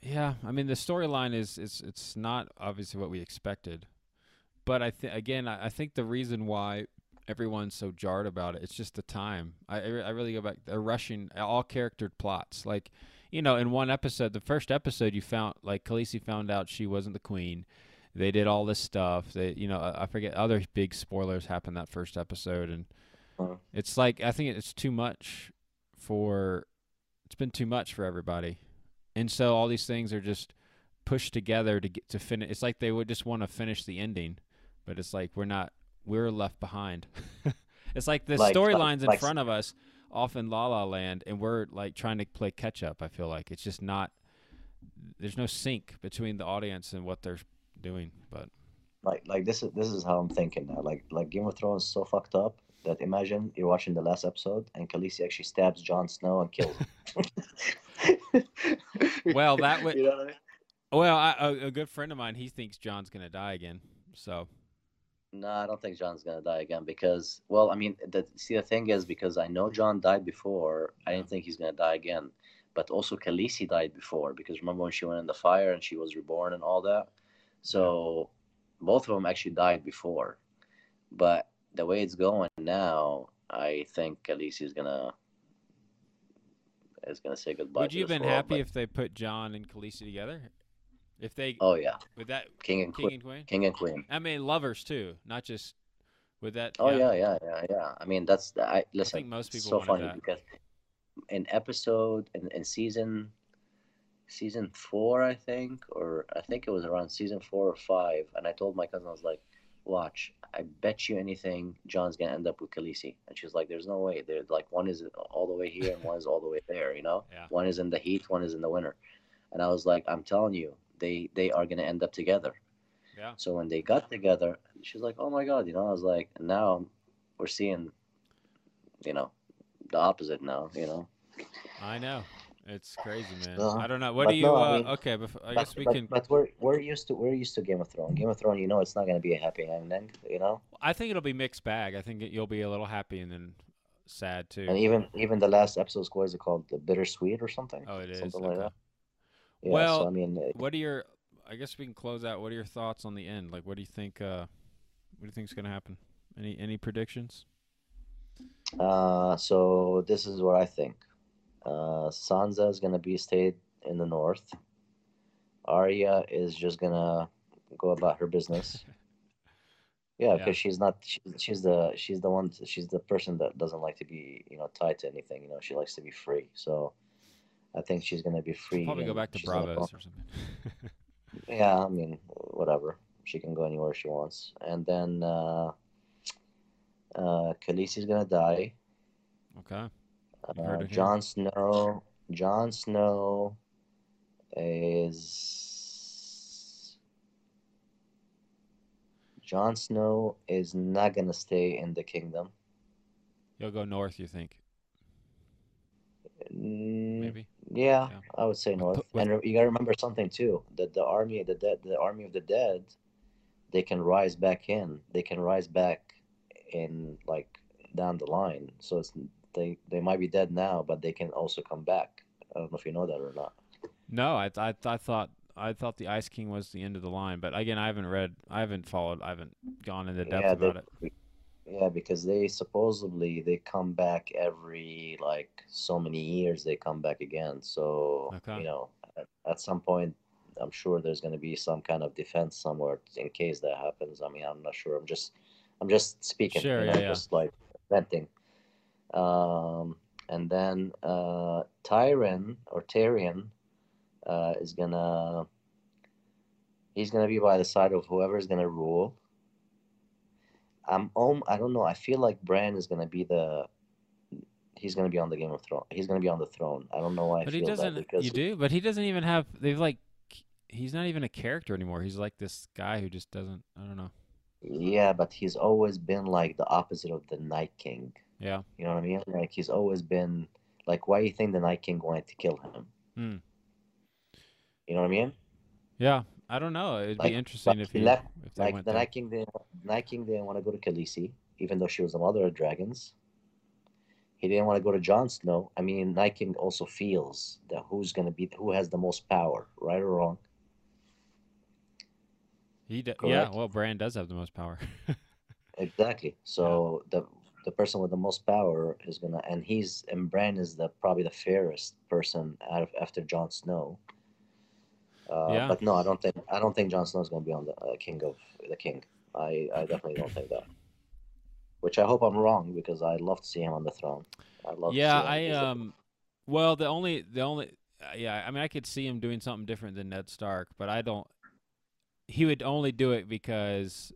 yeah. I mean, the storyline is it's it's not obviously what we expected, but I think again, I, I think the reason why everyone's so jarred about it, it's just the time. I I really go back. They're rushing all character plots. Like, you know, in one episode, the first episode, you found like Khaleesi found out she wasn't the queen. They did all this stuff. They, you know, I forget other big spoilers happened that first episode, and uh-huh. it's like I think it's too much for. It's been too much for everybody, and so all these things are just pushed together to get to finish. It's like they would just want to finish the ending, but it's like we're not. We're left behind. It's like the like, storylines like, like, in front of us, off in La La Land, and we're like trying to play catch up. I feel like it's just not. There's no sync between the audience and what they're doing. But like, like this is this is how I'm thinking now. Like, like Game of Thrones is so fucked up. That imagine you're watching the last episode and Khaleesi actually stabs Jon Snow and kills him. Well, that would. You know what I mean? Well, I, a, a good friend of mine, he thinks Jon's gonna die again. So. No, I don't think Jon's gonna die again because, well, I mean, the, see, the thing is because I know Jon died before. I didn't think he's gonna die again, but also Khaleesi died before because remember when she went in the fire and she was reborn and all that. So, both of them actually died before, but. The way it's going now, I think Khaleesi is gonna is gonna say goodbye. Would you have been world, happy but... if they put Jon and Khaleesi together? If they, oh yeah, with that King and King Queen. and Queen, King and Queen. I mean, lovers too, not just with that. Oh yeah, yeah, yeah, yeah. yeah. I mean, that's I listen. I think most people it's so funny that. Because in episode in, in season season four, I think, or I think it was around season four or five, and I told my cousin, I was like. Watch, I bet you anything Jon's gonna end up with Khaleesi. And she's like, there's no way. They're like, one is all the way here and one is all the way there, you know? Yeah. One is in the heat, one is in the winter. And I was like, I'm telling you, they they are gonna end up together. Yeah. So when they got together, she's like, oh my God, you know? I was like, and now we're seeing, you know, the opposite now, you know? I know. It's crazy, man. Uh, I don't know. What do you? No, uh, I mean, okay, before, I but, guess we but, can. But we're we're used to we're used to Game of Thrones. Game of Thrones, you know, it's not going to be a happy ending, you know. I think it'll be mixed bag. I think you'll be a little happy and then sad too. And even even the last episode is what is it called? The bittersweet or something? Oh, it is. Something okay. like that. Yeah, well, so, I mean, it, what are your? I guess we can close out. What are your thoughts on the end? Like, what do you think? Uh, what do you think is going to happen? Any any predictions? Uh, so this is what I think. Uh, Sansa is gonna be stayed in the north. Arya is just gonna go about her business. Yeah, because yeah. she's not. She, she's the. She's the one. She's the person that doesn't like to be, you know, tied to anything. You know, she likes to be free. So, I think she's gonna be free. She'll probably go back to Braavos or something. Yeah, I mean, whatever. She can go anywhere she wants. And then uh, uh, Khaleesi's gonna die. Okay. Uh, Jon Snow, Jon Snow is Jon Snow is not gonna stay in the kingdom. He'll go north, you think? Mm, Maybe. Yeah, yeah, I would say north. What? And you gotta remember something too: that the army, the dead, the army of the dead, they can rise back in. They can rise back in, like down the line. So it's. They they might be dead now, but they can also come back. I don't know if you know that or not. No, I I, I thought I thought the Ice King was the end of the line, but again, I haven't read, I haven't followed, I haven't gone into depth yeah, about they, it. Yeah, because they supposedly they come back every like so many years. They come back again. So okay. you know, at, at some point, I'm sure there's going to be some kind of defense somewhere in case that happens. I mean, I'm not sure. I'm just I'm just speaking. Sure, you know, yeah, just yeah. like venting. Um, and then uh, Tyrion or Tyrion uh, is gonna he's gonna be by the side of whoever is gonna rule. I'm om I don't know. I feel like Bran is gonna be the he's gonna be on the Game of Thrones. He's gonna be on the throne. I don't know why. But I feel he doesn't. That because you do. But he doesn't even have. They've like he's not even a character anymore. He's like this guy who just doesn't. I don't know. Yeah, but he's always been like the opposite of the Night King. Yeah, you know what I mean. Like he's always been Like, why do you think the Night King wanted to kill him? Mm. You know what I mean? Yeah, I don't know. It'd like, be interesting if he left. If like went the Night King, didn't, Night King didn't want to go to Khaleesi, even though she was the mother of dragons. He didn't want to go to Jon Snow. I mean, Night King also feels that who's going to be, who has the most power, right or wrong. He d Correct? Yeah, well, Bran does have the most power. Exactly. So yeah. the the person with the most power is gonna, and he's and Bran is the probably the fairest person out of after Jon Snow. Uh, yeah. But no, I don't think I don't think Jon Snow is going to be on the uh, king of the king. I, I definitely don't think that. Which I hope I'm wrong because I'd love to see him on the throne. I love. Yeah, to see him. I um, well, the only the only uh, yeah, I mean, I could see him doing something different than Ned Stark, but I don't. He would only do it because,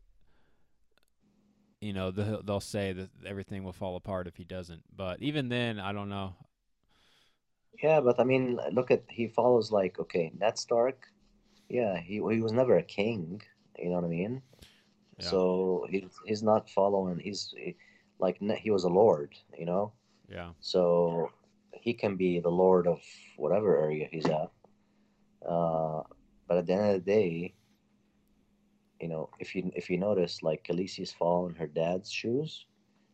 you know, the, they'll say that everything will fall apart if he doesn't. But even then, I don't know. Yeah, but I mean, look at he follows like okay, Ned Stark. Yeah, he he was never a king. You know what I mean? Yeah. So he, he's not following. He's he, like he was a lord, you know. Yeah. So he can be the lord of whatever area he's at. Uh, but at the end of the day, you know, if you if you notice, like Khaleesi's following her dad's shoes,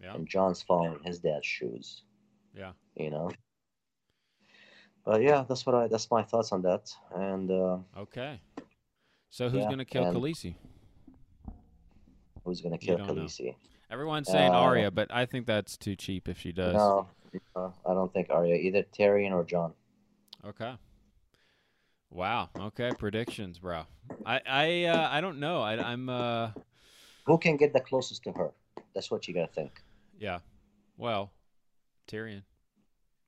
yeah, and Jon's following his dad's shoes. Yeah. You know. But yeah, that's what I. That's my thoughts on that. And uh, okay. So who's yeah, gonna kill Khaleesi? Who's going to kill Khaleesi? Know. Everyone's saying uh, Arya, but I think that's too cheap if she does. No, no, I don't think Arya. Either Tyrion or Jon. Okay. Wow. Okay, predictions, bro. I I uh, I don't know. I, I'm. Uh... Who can get the closest to her? That's what you got to think. Yeah. Well, Tyrion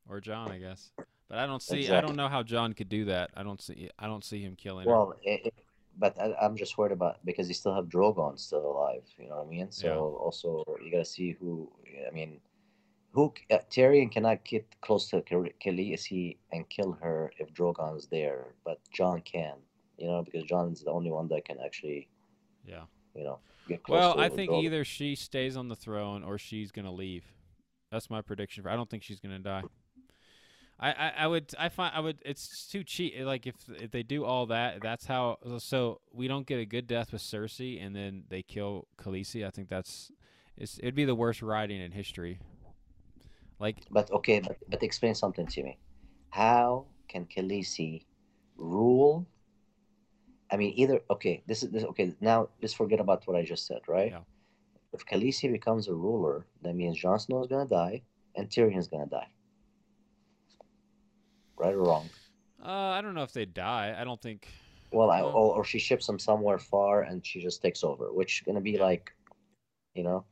or Jon, I guess. But I don't see. Exactly. I don't know how Jon could do that. I don't see. I don't see him killing. Well. Her. It, it, But I, I'm just worried about because you still have Drogon still alive. You know what I mean? So yeah. Also you gotta see who. I mean, who uh, Tyrion cannot get close to Khaleesi and kill her if Drogon's there, but Jon can. You know, because Jon's the only one that can actually. Yeah. You know, get close. Well, to I think Drogon. Either she stays on the throne or she's gonna leave. That's my prediction. I don't think she's gonna die. I, I would I find I would it's too cheap. Like if if they do all that, that's how. So we don't get a good death with Cersei, and then they kill Khaleesi. I think that's it's it'd be the worst writing in history. Like, but okay, but but explain something to me. How can Khaleesi rule? I mean, either okay, this is this okay. Now let's forget about what I just said, right? Yeah. If Khaleesi becomes a ruler, that means Jon Snow is gonna die and Tyrion is gonna die. Right or wrong? Uh, I don't know if they die. I don't think. Well, I, or, or she ships them somewhere far and she just takes over, which is gonna be like, you know.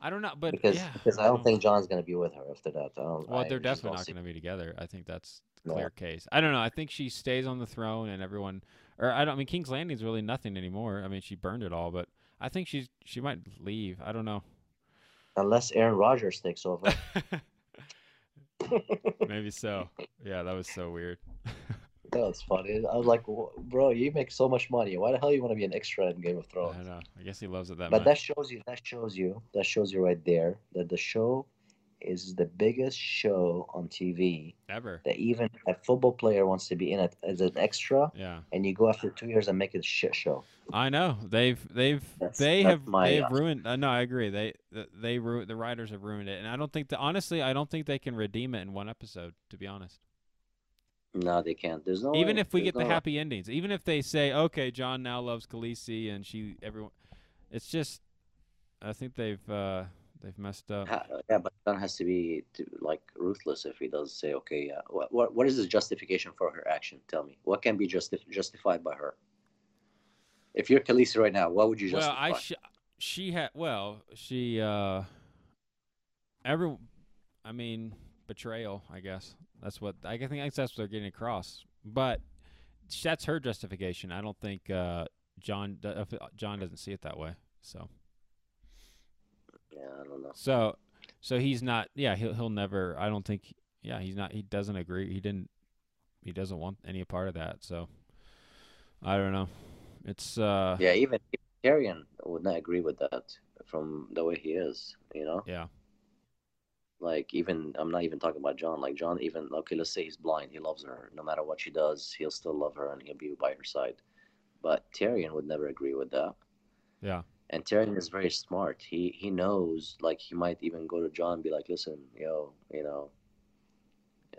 I don't know, but because yeah, because I don't, I don't think Jon's gonna be with her after that. I don't, well, I, they're definitely not gonna be together. I think that's a clear yeah. case. I don't know. I think she stays on the throne and everyone, or I don't. I mean, King's Landing is really nothing anymore. I mean, she burned it all, but I think she's she might leave. I don't know. Unless Aaron Rodgers takes over. Maybe so. Yeah, that was so weird. That was funny. I was like, bro, you make so much money. Why the hell you want to be an extra in Game of Thrones? I know. I guess he loves it that but much. But that shows you, that shows you, that shows you right there that the show is the biggest show on T V ever. That even a football player wants to be in it as an extra. Yeah. And you go after two years and make it a shit show. I know. They've they've that's, they that's have my, they've uh, ruined. Uh, no, I agree. They they ruined, the writers have ruined it, and I don't think that, honestly, I don't think they can redeem it in one episode. To be honest. No, they can't. There's no. Even way. if we There's get no the happy way. endings, even if they say, "Okay, Jon now loves Khaleesi," and she everyone, it's just, I think they've. Uh, They've messed up. Yeah, but Jon has to be like ruthless if he does say, okay, uh, what, what what is the justification for her action? Tell me, what can be justif justified by her? If you're Khaleesi right now, what would you justify? Well, I sh she had well, she uh, every, I mean, betrayal. I guess that's what I think. I guess that's what they're getting across. But that's her justification. I don't think uh, Jon uh, Jon doesn't see it that way. So. Yeah, I don't know. So, so he's not. Yeah, he'll he'll never. I don't think. Yeah, he's not. He doesn't agree. He didn't. He doesn't want any part of that. So, I don't know. It's. uh Yeah, even Tyrion would not agree with that from the way he is. You know. Yeah. Like, even, I'm not even talking about Jon. Like, Jon, even, okay, let's say he's blind. He loves her. No matter what she does, he'll still love her and he'll be by her side. But Tyrion would never agree with that. Yeah. And Tyrion is very smart. He he knows, like, he might even go to Jon and be like, listen, yo, you know,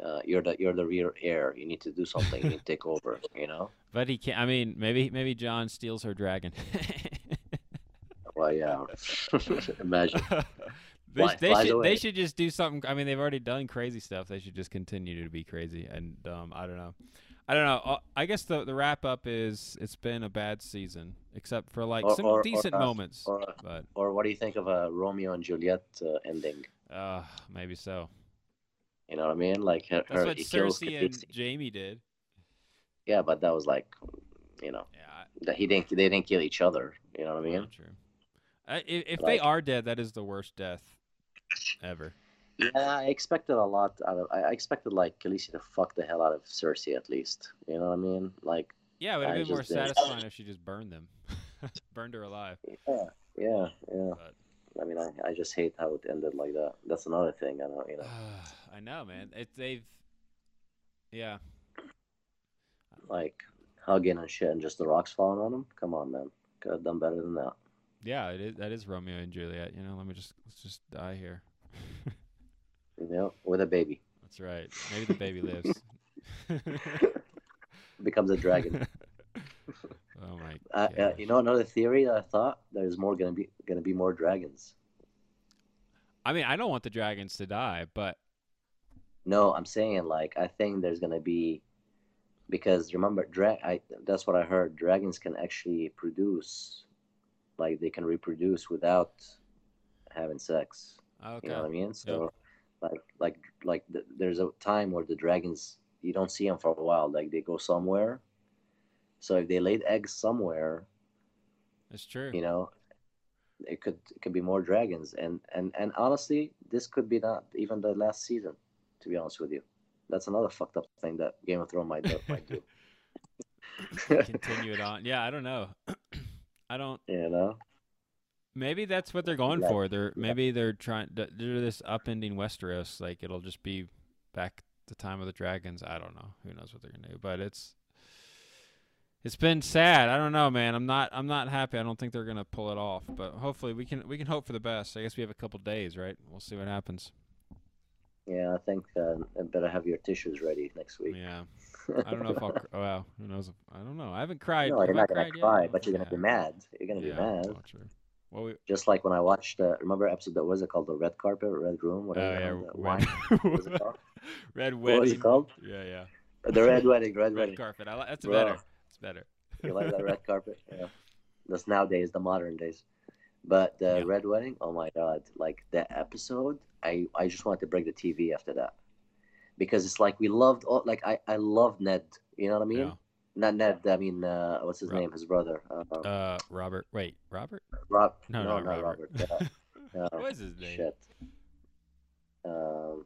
uh, you're the you're the real heir. You need to do something. You need to take over, you know? But he can't. I mean, maybe maybe Jon steals her dragon. Well, yeah. Imagine. They, Fly, they, should, they should just do something. I mean, they've already done crazy stuff. They should just continue to be crazy. And um, I don't know. I don't know. I guess the the wrap up is it's been a bad season, except for like or, some or, decent or, uh, moments. Or, but, or what do you think of a Romeo and Juliet uh, ending? Uh, maybe so. You know what I mean? Like her, that's her, what Cersei and Jaime did. Yeah, but that was like, you know, yeah, I, he didn't they didn't kill each other. You know what I mean? True. I, if like, they are dead, that is the worst death ever. Yeah, I expected a lot out of. I expected like Khaleesi to fuck the hell out of Cersei at least. You know what I mean? Like. Yeah, it would have been more satisfying didn't... if she just burned them, burned her alive. Yeah, yeah, yeah. But... I mean, I, I just hate how it ended like that. That's another thing. I know, you know. Uh, I know, man. It, they've. Yeah. Like hugging and shit, and just the rocks falling on them. Come on, man. Could have done better than that. Yeah, it is. That is Romeo and Juliet. You know, let me just let's just die here. You know, with a baby. That's right. Maybe the baby lives. Becomes a dragon. Oh my! Uh, uh, you know, another theory that I thought there's more gonna be gonna be more dragons. I mean, I don't want the dragons to die, but no, I'm saying like I think there's gonna be because remember, dra- I that's what I heard. Dragons can actually produce. Like they can reproduce without having sex. Okay. You know what I mean? So, yep. like, like, like the, there's a time where the dragons you don't see them for a while. Like they go somewhere. So if they laid eggs somewhere, that's true. You know, it could it could be more dragons, and and and honestly, this could be not even the last season. To be honest with you, that's another fucked up thing that Game of Thrones might do, might do. Continue it on. Yeah, I don't know. I don't. You know. Maybe that's what they're going yeah. for. They're maybe they're trying. They're this upending Westeros. Like it'll just be back the time of the dragons. I don't know. Who knows what they're gonna do? But it's it's been sad. I don't know, man. I'm not. I'm not happy. I don't think they're gonna pull it off. But hopefully we can. We can hope for the best. I guess we have a couple days, right? We'll see what happens. Yeah, I think uh, I better have your tissues ready next week. Yeah. I don't know if I'll. Cr- oh, wow, who knows? If, I don't know. I haven't cried. No, you're not gonna cry, but you're gonna be mad. You're gonna yeah, be mad. Well, true. Well, we... Just like when I watched. Uh, remember episode that was it called the red carpet, red room, whatever. Oh yeah, red... what was it called? Red wedding. What was it called? Yeah, yeah. The red wedding, red, red wedding. Carpet. I li- that's Bro. better. It's better. You like that red carpet? Yeah. That's nowadays, the modern days. But the yeah. red wedding. Oh my god! Like that episode, I I just wanted to break the T V after that. Because it's like we loved, all, like I, I love Ned. You know what I mean? Yeah. Not Ned. I mean, uh, what's his Rob. name? His brother. Uh, uh, Robert. Wait, Robert. Rob. No, no, not Robert. Robert. Yeah. No. What's his name? Shit. Um.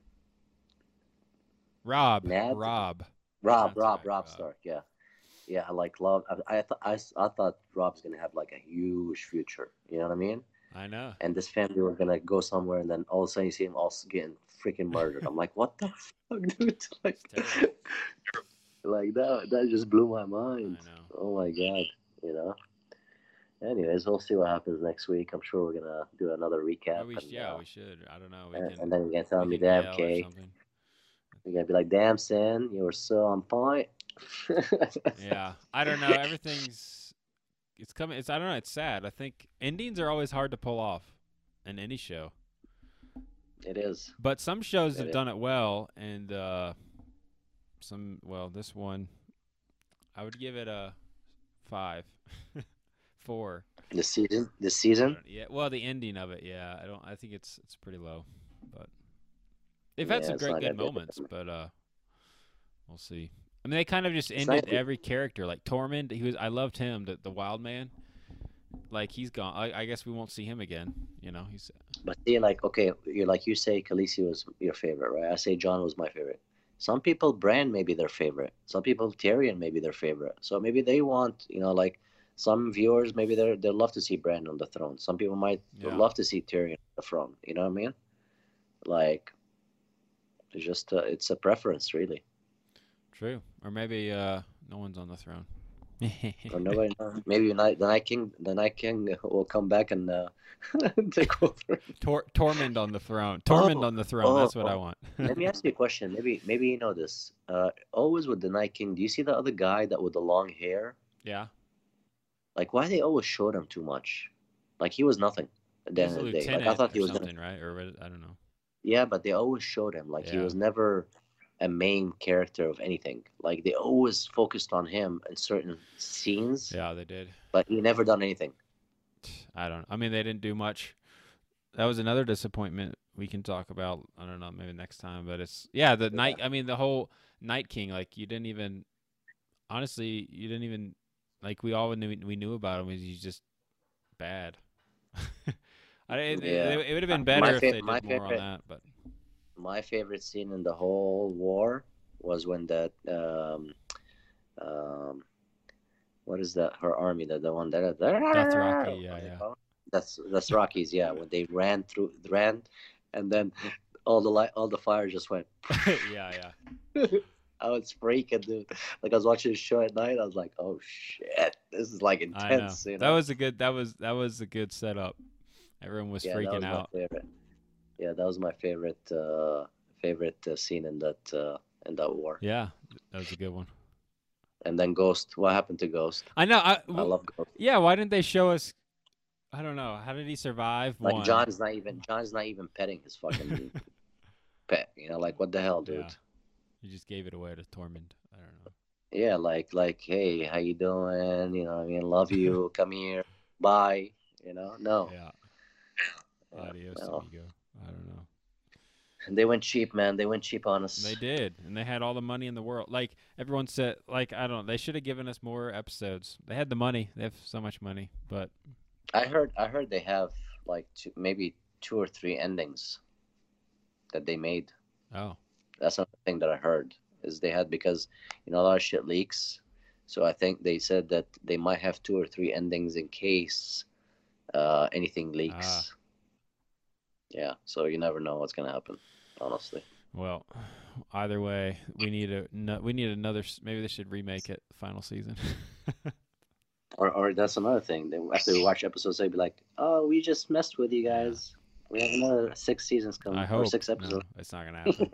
Rob. Ned? Rob. Rob. Rob. Rob, right, Rob Stark. Yeah. Yeah. I like love. I I, th- I I thought Rob's gonna have like a huge future. You know what I mean? I know. And this family were gonna go somewhere, and then all of a sudden you see him all getting freaking murdered. I'm like, what the fuck, dude? Like, like that, that just blew my mind. I know. Oh my god, you know. Anyways, we'll see what happens next week. I'm sure we're gonna do another recap. Yeah, we, and, yeah, uh, we should. I don't know. We and, can, and then you're gonna tell me, damn, Kay. You're gonna be like, damn, Sam, you were so on point. Yeah, I don't know. Everything's. It's coming. It's I don't know. It's sad. I think endings are always hard to pull off in any show. It is. But some shows it have is. done it well, and uh, some. Well, this one, I would give it a five, four. The season. The season. Yeah. Well, the ending of it. Yeah. I don't. I think it's it's pretty low, but they've had yeah, some great good moments. But uh, we'll see. I mean, they kind of just ended every character. Like Tormund, he was—I loved him, the, the wild man. Like he's gone. I, I guess we won't see him again. You know, he's. But see, like, okay, you're like you say, Khaleesi was your favorite, right? I say Jon was my favorite. Some people, Bran may be their favorite. Some people, Tyrion may be their favorite. So maybe they want, you know, like some viewers, maybe they they love to see Bran on the throne. Some people might yeah. love to see Tyrion on the throne. You know what I mean? Like It's just uh, it's a preference, really. True. Or maybe uh, no one's on the throne. Or nobody, no. Maybe the Night, the Night King, the Night King will come back and uh, take over. Tor Tormund on the throne. Tormund oh, on the throne. Oh, That's what oh. I want. Let me ask you a question. Maybe, maybe you know this. Uh, always with the Night King, do you see the other guy that with the long hair? Yeah. Like, why they always showed him too much? Like, he was nothing. At the end of the day, like, I thought he was something, right? Or I don't know. Yeah, but they always showed him. Like, yeah. He was never a main character of anything. Like, they always focused on him in certain scenes. Yeah, they did. But he never done anything. I don't. I mean, they didn't do much. That was another disappointment we can talk about. I don't know, maybe next time. But it's yeah, the yeah. night. I mean, the whole Night King. Like, you didn't even. Honestly, you didn't even. Like, we all knew we knew about him. He's just bad. I, it, yeah. it, it would have been better if they did more favorite, on that. But my favorite scene in the whole war was when that um, um, what is that? Her army, the the one that that's Rocky, yeah, yeah. That's that's Rockies, yeah. When they ran through, ran, and then all the light, all the fire just went. yeah, yeah. I was freaking, dude. Like, I was watching a show at night. I was like, oh shit, this is like intense. I know. You know? That was a good. That was that was a good setup. Everyone was yeah, freaking was out. Yeah, that was my favorite uh, favorite uh, scene in that uh, in that war. Yeah, that was a good one. And then Ghost. What happened to Ghost? I know. I, I love Ghost. Yeah, why didn't they show us? I don't know. How did he survive? Like one? John's not even John's not even petting his fucking pet. You know, like, what the hell, dude? Yeah. You just gave it away to Tormund. I don't know. Yeah, like like hey, how you doing? You know, I mean, love you. Come here. Bye. You know, no. Yeah. Adios, no. Amigo. I don't know. And they went cheap, man. They went cheap on us. They did, and they had all the money in the world. Like, everyone said, like, I don't know. They should have given us more episodes. They had the money. They have so much money, but I heard, I heard they have like two, maybe two or three endings that they made. Oh, that's another thing that I heard is they had, because you know a lot of shit leaks. So I think they said that they might have two or three endings in case uh, anything leaks. Ah. Yeah, so you never know what's gonna happen, honestly. Well, either way, we need a no, we need another. Maybe they should remake it, final season. or, or that's another thing. They after we watch episodes, they'd be like, "Oh, we just messed with you guys. We have another six seasons coming. I hope. Or six episodes. No, it's not gonna happen.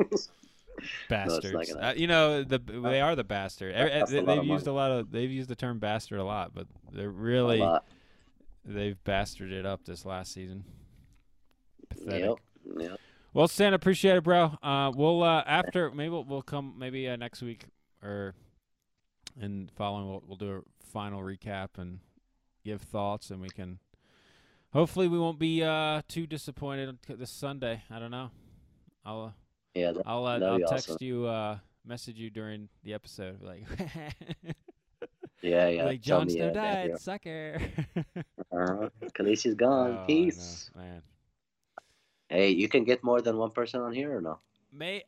Bastards. No, it's not gonna happen. Uh, you know, the they are the bastard. That's they, a they've used money. a lot of. They've used the term bastard a lot, but they're really they've bastarded up this last season. Pathetic. Yep, yep. Well, Stan, appreciate it, bro. Uh, we'll uh, after maybe we'll, we'll come maybe uh, next week or and following we'll we'll do a final recap and give thoughts, and we can hopefully we won't be uh, too disappointed this Sunday. I don't know. I'll uh, yeah. That, I'll uh, I'll text awesome. you, uh, message you during the episode, like yeah, yeah. Like Jon Snow yeah, died, yeah. sucker. uh, Khaleesi's gone. Oh, Peace, no, man. Hey, you can get more than one person on here or no? May,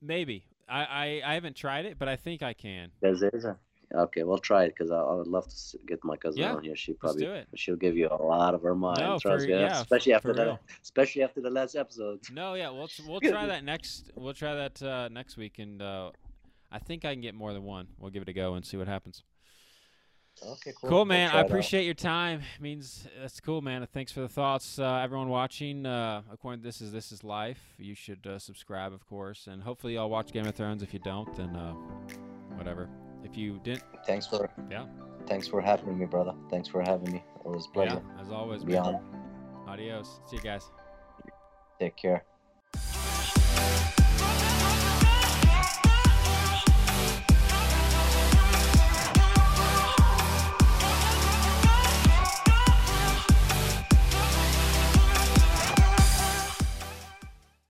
maybe. I, I, I haven't tried it, but I think I can. There's, there's a, okay, we'll try it because I, I would love to get my cousin yeah, on here. She probably let's do it. She'll give you a lot of her mind. No, for, yeah, especially after that, especially after the last episode. No, yeah, we'll we'll try that next. We'll try that uh, next week, and uh, I think I can get more than one. We'll give it a go and see what happens. Okay, cool. Cool, man. I appreciate your time. It means that's cool, man. Thanks for the thoughts, uh, everyone watching. Uh, according to this is this is life. You should uh, subscribe, of course, and hopefully y'all watch Game of Thrones. If you don't, then uh, whatever. If you didn't, thanks for yeah. Thanks for having me, brother. Thanks for having me. It was a pleasure. Yeah, as always, be man. Honor. Adios. See you guys. Take care.